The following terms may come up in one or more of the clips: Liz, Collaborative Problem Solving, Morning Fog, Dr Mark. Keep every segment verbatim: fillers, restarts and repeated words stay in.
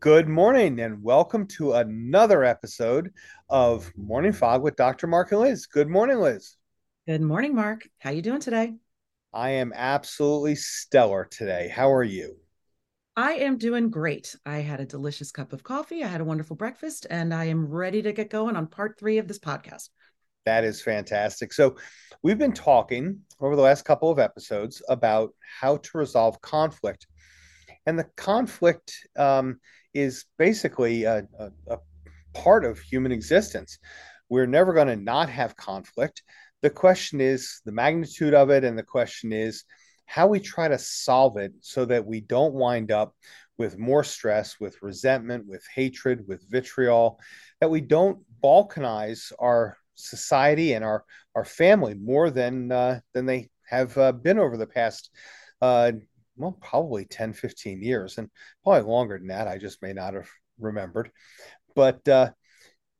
Good morning and welcome to another episode of Morning Fog with Doctor Mark and Liz. Good morning, Liz. Good morning, Mark. How you doing today? I am absolutely stellar today. How are you? I am doing great. I had a delicious cup of coffee. I had a wonderful breakfast and I am ready to get going on part three of this podcast. That is fantastic. So we've been talking over the last couple of episodes about how to resolve conflict. And the conflict um, is basically a, a, a part of human existence. We're never going to not have conflict. The question is the magnitude of it, and the question is how we try to solve it so that we don't wind up with more stress, with resentment, with hatred, with vitriol, that we don't balkanize our society and our, our family more than uh, than they have uh, been over the past uh well, probably ten, fifteen years, and probably longer than that. I just may not have remembered. But uh,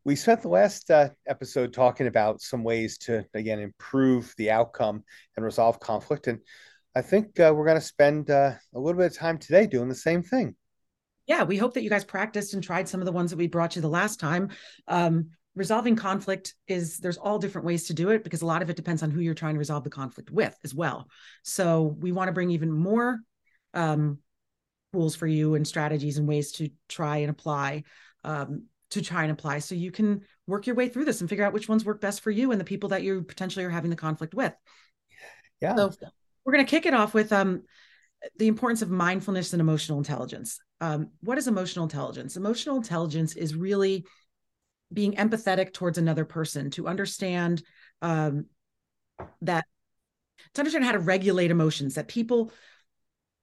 we spent the last uh, episode talking about some ways to, again, improve the outcome and resolve conflict. And I think uh, we're going to spend uh, a little bit of time today doing the same thing. Yeah, we hope that you guys practiced and tried some of the ones that we brought you the last time. Um, resolving conflict is, there's all different ways to do it because a lot of it depends on who you're trying to resolve the conflict with as well. So we want to bring even more um, tools for you and strategies and ways to try and apply, um, to try and apply. So you can work your way through this and figure out which ones work best for you and the people that you potentially are having the conflict with. Yeah. So we're going to kick it off with, um, the importance of mindfulness and emotional intelligence. Um, what is emotional intelligence? Emotional intelligence is really being empathetic towards another person, to understand, um, that to understand how to regulate emotions, that people,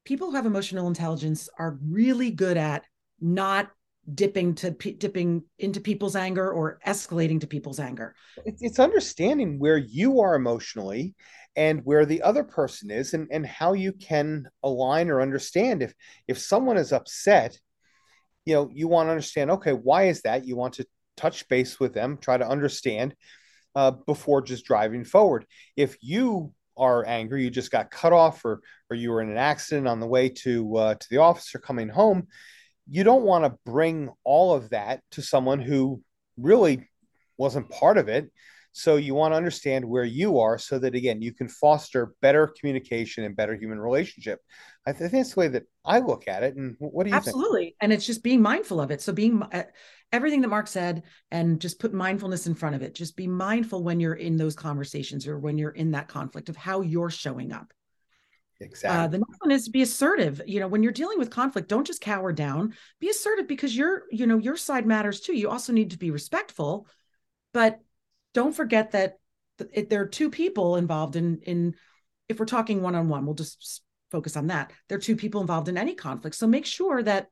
People who have emotional intelligence are really good at not dipping to dipping into people's anger or escalating to people's anger. It's understanding where you are emotionally and where the other person is, and, and how you can align or understand. If if someone is upset, you know, you want to understand, okay, why is that? You want to touch base with them, try to understand uh, before just driving forward. If you are angry, you just got cut off, or or you were in an accident on the way to uh, to the office or coming home, you don't want to bring all of that to someone who really wasn't part of it. So you want to understand where you are so that, again, you can foster better communication and better human relationship. I, th- I think that's the way that I look at it. And what do you Absolutely. think? Absolutely. And it's just being mindful of it. So being uh, everything that Mark said, and just put mindfulness in front of it. Just be mindful when you're in those conversations or when you're in that conflict of how you're showing up. Exactly. Uh, the next one is to be assertive. You know, when you're dealing with conflict, don't just cower down. Be assertive because your, you know, your side matters too. You also need to be respectful, but don't forget that th- there are two people involved in, in, if we're talking one-on-one, we'll just focus on that. There are two people involved in any conflict. So make sure that,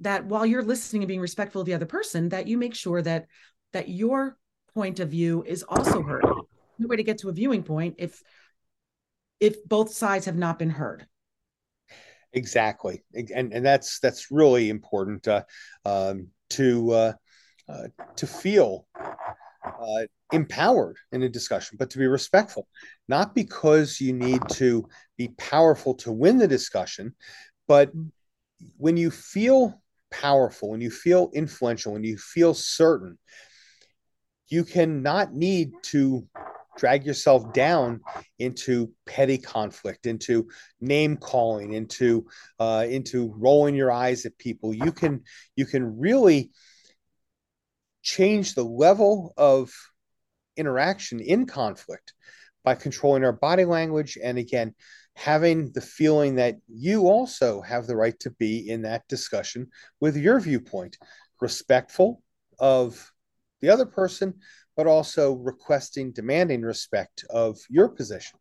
that while you're listening and being respectful of the other person, that you make sure that, that your point of view is also heard. No way to get to a viewing point if, if both sides have not been heard. Exactly. And, and that's, that's really important uh, um, to, uh, uh, to feel Uh, empowered in a discussion, but to be respectful, not because you need to be powerful to win the discussion, but when you feel powerful, when you feel influential, when you feel certain, you cannot need to drag yourself down into petty conflict, into name calling, into uh, into rolling your eyes at people. You can you can really change the level of interaction in conflict by controlling our body language. And again, having the feeling that you also have the right to be in that discussion with your viewpoint, respectful of the other person, but also requesting, demanding respect of your position.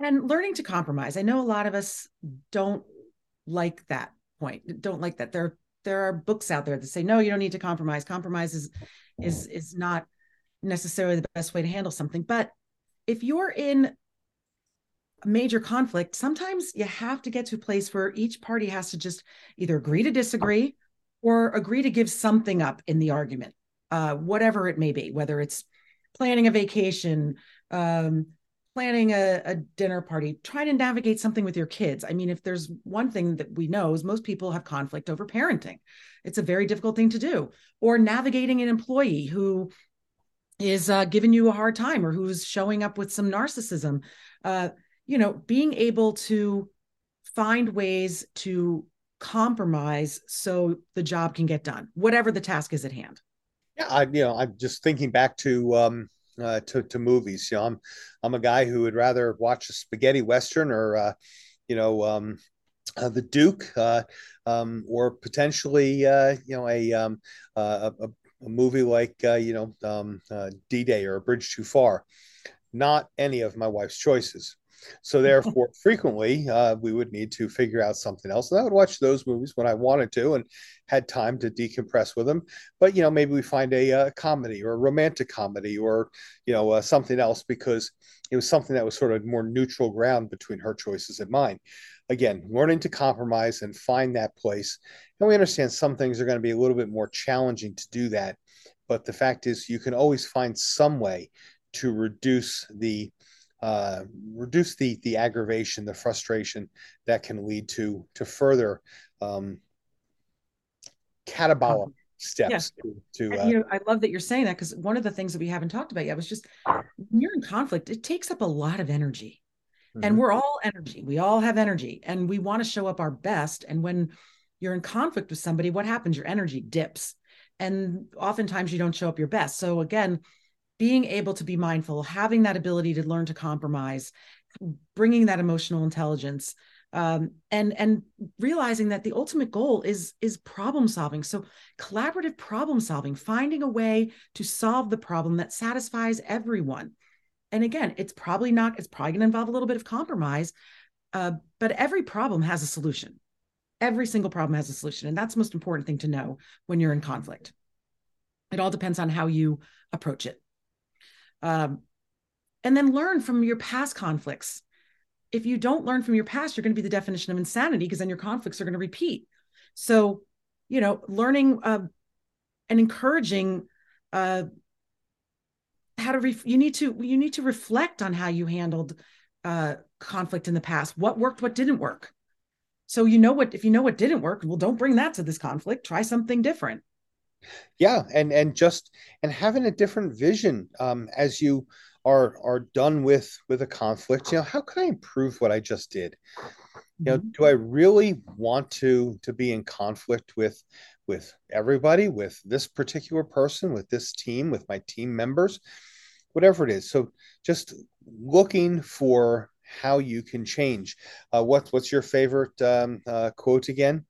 And learning to compromise. I know a lot of us don't like that point, don't like that. They're There are books out there that say, no, you don't need to compromise. Compromise is, is, is not necessarily the best way to handle something. But if you're in a major conflict, sometimes you have to get to a place where each party has to just either agree to disagree or agree to give something up in the argument, uh, whatever it may be, whether it's planning a vacation, um, planning a, a dinner party, try to navigate something with your kids. I mean, if there's one thing that we know is most people have conflict over parenting. It's a very difficult thing to do. Or navigating an employee who is uh, giving you a hard time or who's showing up with some narcissism. Uh, you know, being able to find ways to compromise so the job can get done, whatever the task is at hand. Yeah, I, you know, I'm just thinking back to um, uh, to, to movies. You know, I'm I'm a guy who would rather watch a spaghetti western or uh, you know um, uh, the Duke uh, um, or potentially uh, you know a um, uh, a, a movie like uh, you know um, uh, D-Day or A Bridge Too Far. Not any of my wife's choices. So therefore, frequently, uh, we would need to figure out something else. And I would watch those movies when I wanted to and had time to decompress with them. But, you know, maybe we find a, a comedy or a romantic comedy or, you know, uh, something else, because it was something that was sort of more neutral ground between her choices and mine. Again, learning to compromise and find that place. And we understand some things are going to be a little bit more challenging to do that. But the fact is, you can always find some way to reduce the Uh, reduce the the aggravation, the frustration that can lead to to further um, catabolic um, steps. Yeah. To, to, and, uh, you know, I love that you're saying that, because one of the things that we haven't talked about yet was just when you're in conflict, it takes up a lot of energy, mm-hmm. and we're all energy. We all have energy, and we want to show up our best. And when you're in conflict with somebody, what happens? Your energy dips, and oftentimes you don't show up your best. So again, being able to be mindful, having that ability to learn to compromise, bringing that emotional intelligence, um, and, and realizing that the ultimate goal is, is problem solving. So collaborative problem solving, finding a way to solve the problem that satisfies everyone. And again, it's probably not, it's probably gonna involve a little bit of compromise, uh, but every problem has a solution. Every single problem has a solution. And that's the most important thing to know when you're in conflict. It all depends on how you approach it. Um, and then learn from your past conflicts. If you don't learn from your past, you're going to be the definition of insanity, because then your conflicts are going to repeat. So, you know, learning uh, and encouraging uh, how to, ref- you need to, you need to reflect on how you handled uh, conflict in the past, what worked, what didn't work. So, you know what, if you know what didn't work, well, don't bring that to this conflict, try something different. Yeah. And, and just, and having a different vision, um, as you are, are done with, with a conflict, you know, how can I improve what I just did? You know, mm-hmm. do I really want to, to be in conflict with, with everybody, with this particular person, with this team, with my team members, whatever it is. So just looking for how you can change. Uh, what, what's your favorite, um, uh, quote again?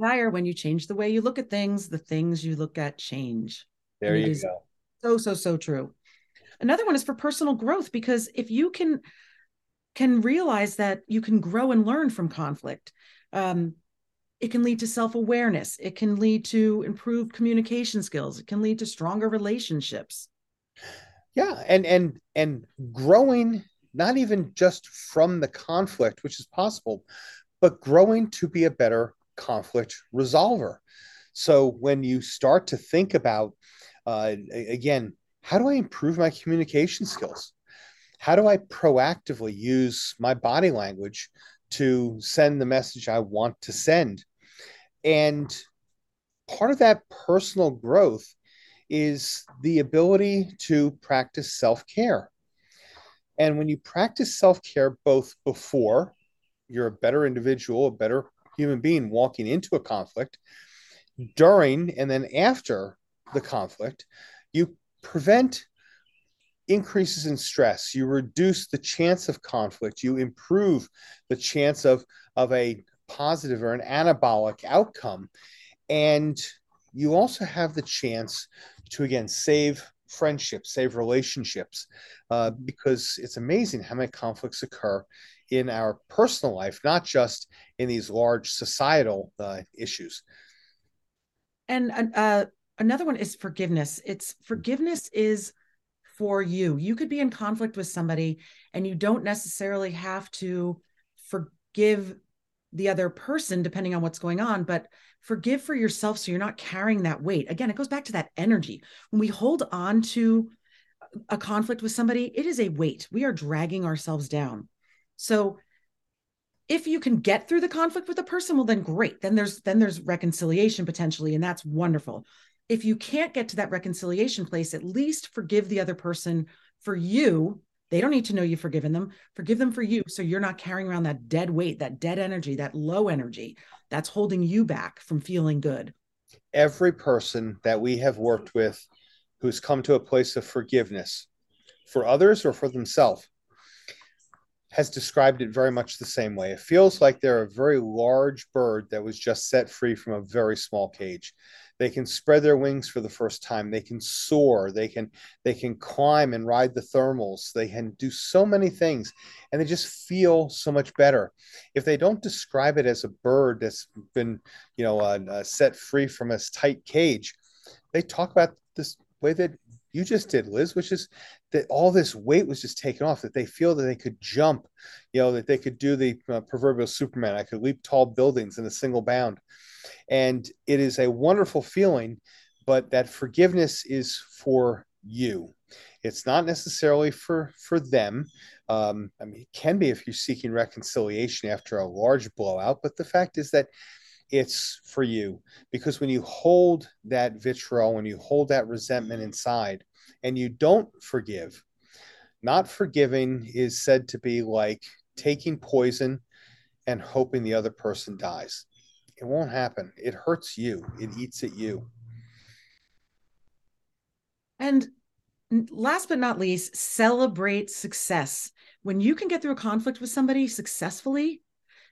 Desire, when you change the way you look at things, the things you look at change. There you go. So, so, so true. Another one is for personal growth, because if you can, can realize that you can grow and learn from conflict, um, it can lead to self-awareness. It can lead to improved communication skills. It can lead to stronger relationships. Yeah. And, and, and growing, not even just from the conflict, which is possible, but growing to be a better conflict resolver. So when you start to think about, uh, again, how do I improve my communication skills? How do I proactively use my body language to send the message I want to send? And part of that personal growth is the ability to practice self-care. And when you practice self-care, both before you're a better individual, a better human being walking into a conflict, during, and then after the conflict, you prevent increases in stress, you reduce the chance of conflict, you improve the chance of, of a positive or an anabolic outcome. And you also have the chance to, again, save friendships, save relationships, uh, because it's amazing how many conflicts occur in our personal life, not just in these large societal uh, issues. And uh, another one is forgiveness. It's forgiveness is for you. You could be in conflict with somebody and you don't necessarily have to forgive the other person, depending on what's going on, but forgive for yourself so you're not carrying that weight. Again, it goes back to that energy. When we hold on to a conflict with somebody, it is a weight. We are dragging ourselves down. So if you can get through the conflict with the person, well, then great. Then there's, then there's reconciliation potentially, and that's wonderful. If you can't get to that reconciliation place, at least forgive the other person for you. They don't need to know you've forgiven them. Forgive them for you, so you're not carrying around that dead weight, that dead energy, that low energy that's holding you back from feeling good. Every person that we have worked with who's come to a place of forgiveness for others or for themselves has described it very much the same way. It feels like they're a very large bird that was just set free from a very small cage. They can spread their wings for the first time. They can soar. They can, they can climb and ride the thermals. They can do so many things, and they just feel so much better. If they don't describe it as a bird that's been, you know, uh, uh, set free from a tight cage, they talk about this way that you just did, Liz, which is that all this weight was just taken off, that they feel that they could jump, you know, that they could do the uh, proverbial Superman. I could leap tall buildings in a single bound. And it is a wonderful feeling, but that forgiveness is for you. It's not necessarily for, for them. Um, I mean, it can be if you're seeking reconciliation after a large blowout, but the fact is that it's for you, because when you hold that vitriol, when you hold that resentment inside and you don't forgive, not forgiving is said to be like taking poison and hoping the other person dies. It won't happen. It hurts you. It eats at you. And last but not least, celebrate success. When you can get through a conflict with somebody successfully,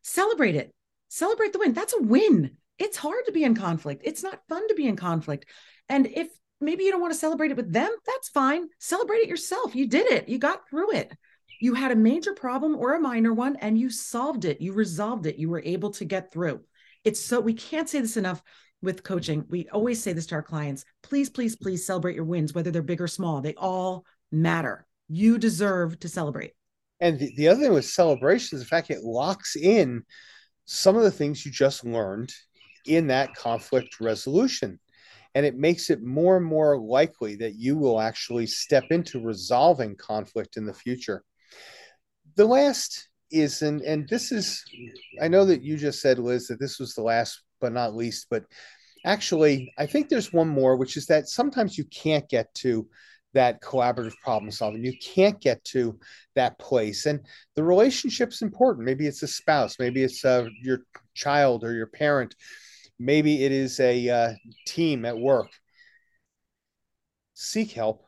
celebrate it. Celebrate the win. That's a win. It's hard to be in conflict. It's not fun to be in conflict. And if maybe you don't want to celebrate it with them, that's fine. Celebrate it yourself. You did it. You got through it. You had a major problem or a minor one, and you solved it. You resolved it. You were able to get through. It's so, we can't say this enough with coaching. We always say this to our clients. Please, please, please celebrate your wins, whether they're big or small. They all matter. You deserve to celebrate. And the, the other thing with celebrations, in fact, it locks in some of the things you just learned in that conflict resolution. And it makes it more and more likely that you will actually step into resolving conflict in the future. The last is, and, and this is, I know that you just said, Liz, that this was the last but not least, but actually, I think there's one more, which is that sometimes you can't get to that collaborative problem solving. You can't get to that place. And the relationship's important. Maybe it's a spouse, maybe it's uh, your child or your parent. Maybe it is a uh, team at work. Seek help.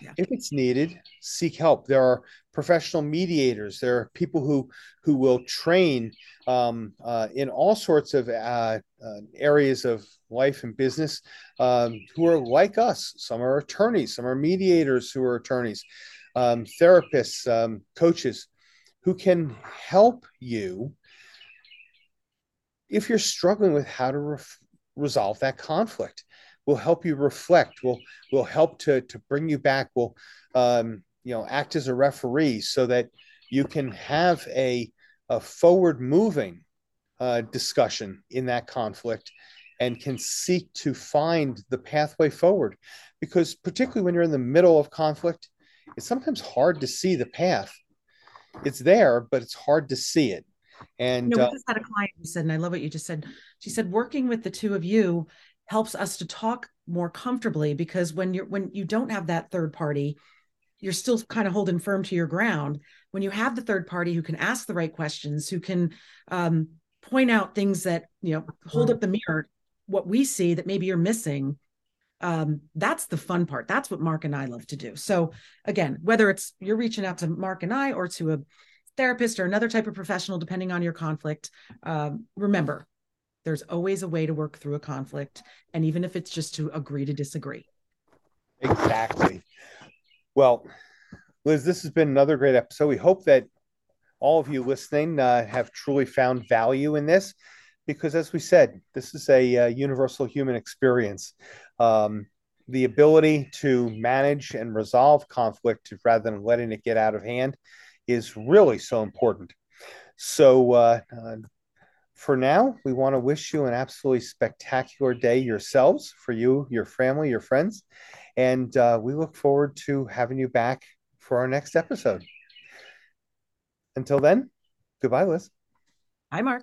Yeah. If it's needed, seek help. There are professional mediators. There are people who who will train um, uh, in all sorts of uh, uh, areas of life and business um, who are like us. Some are attorneys. Some are mediators who are attorneys, um, therapists, um, coaches who can help you if you're struggling with how to re- resolve that conflict. Will help you reflect, will will help to, to bring you back, will um, you know, act as a referee so that you can have a, a forward-moving uh, discussion in that conflict and can seek to find the pathway forward. Because particularly when you're in the middle of conflict, it's sometimes hard to see the path. It's there, but it's hard to see it. And you know, we just had a client who said, and I love what you just said, she said, working with the two of you helps us to talk more comfortably, because when you're, when you don't have that third party, you're still kind of holding firm to your ground. When you have the third party who can ask the right questions, who can um, point out things that, you know, hold up the mirror, what we see that maybe you're missing. Um, that's the fun part. That's what Mark and I love to do. So again, whether it's you're reaching out to Mark and I or to a therapist or another type of professional, depending on your conflict, um, remember, there's always a way to work through a conflict. And even if it's just to agree to disagree. Exactly. Well, Liz, this has been another great episode. We hope that all of you listening uh, have truly found value in this, because as we said, this is a uh, universal human experience. Um, the ability to manage and resolve conflict rather than letting it get out of hand is really so important. So, uh, uh, for now, we want to wish you an absolutely spectacular day yourselves, for you, your family, your friends. And uh, we look forward to having you back for our next episode. Until then, goodbye, Liz. Hi, Mark.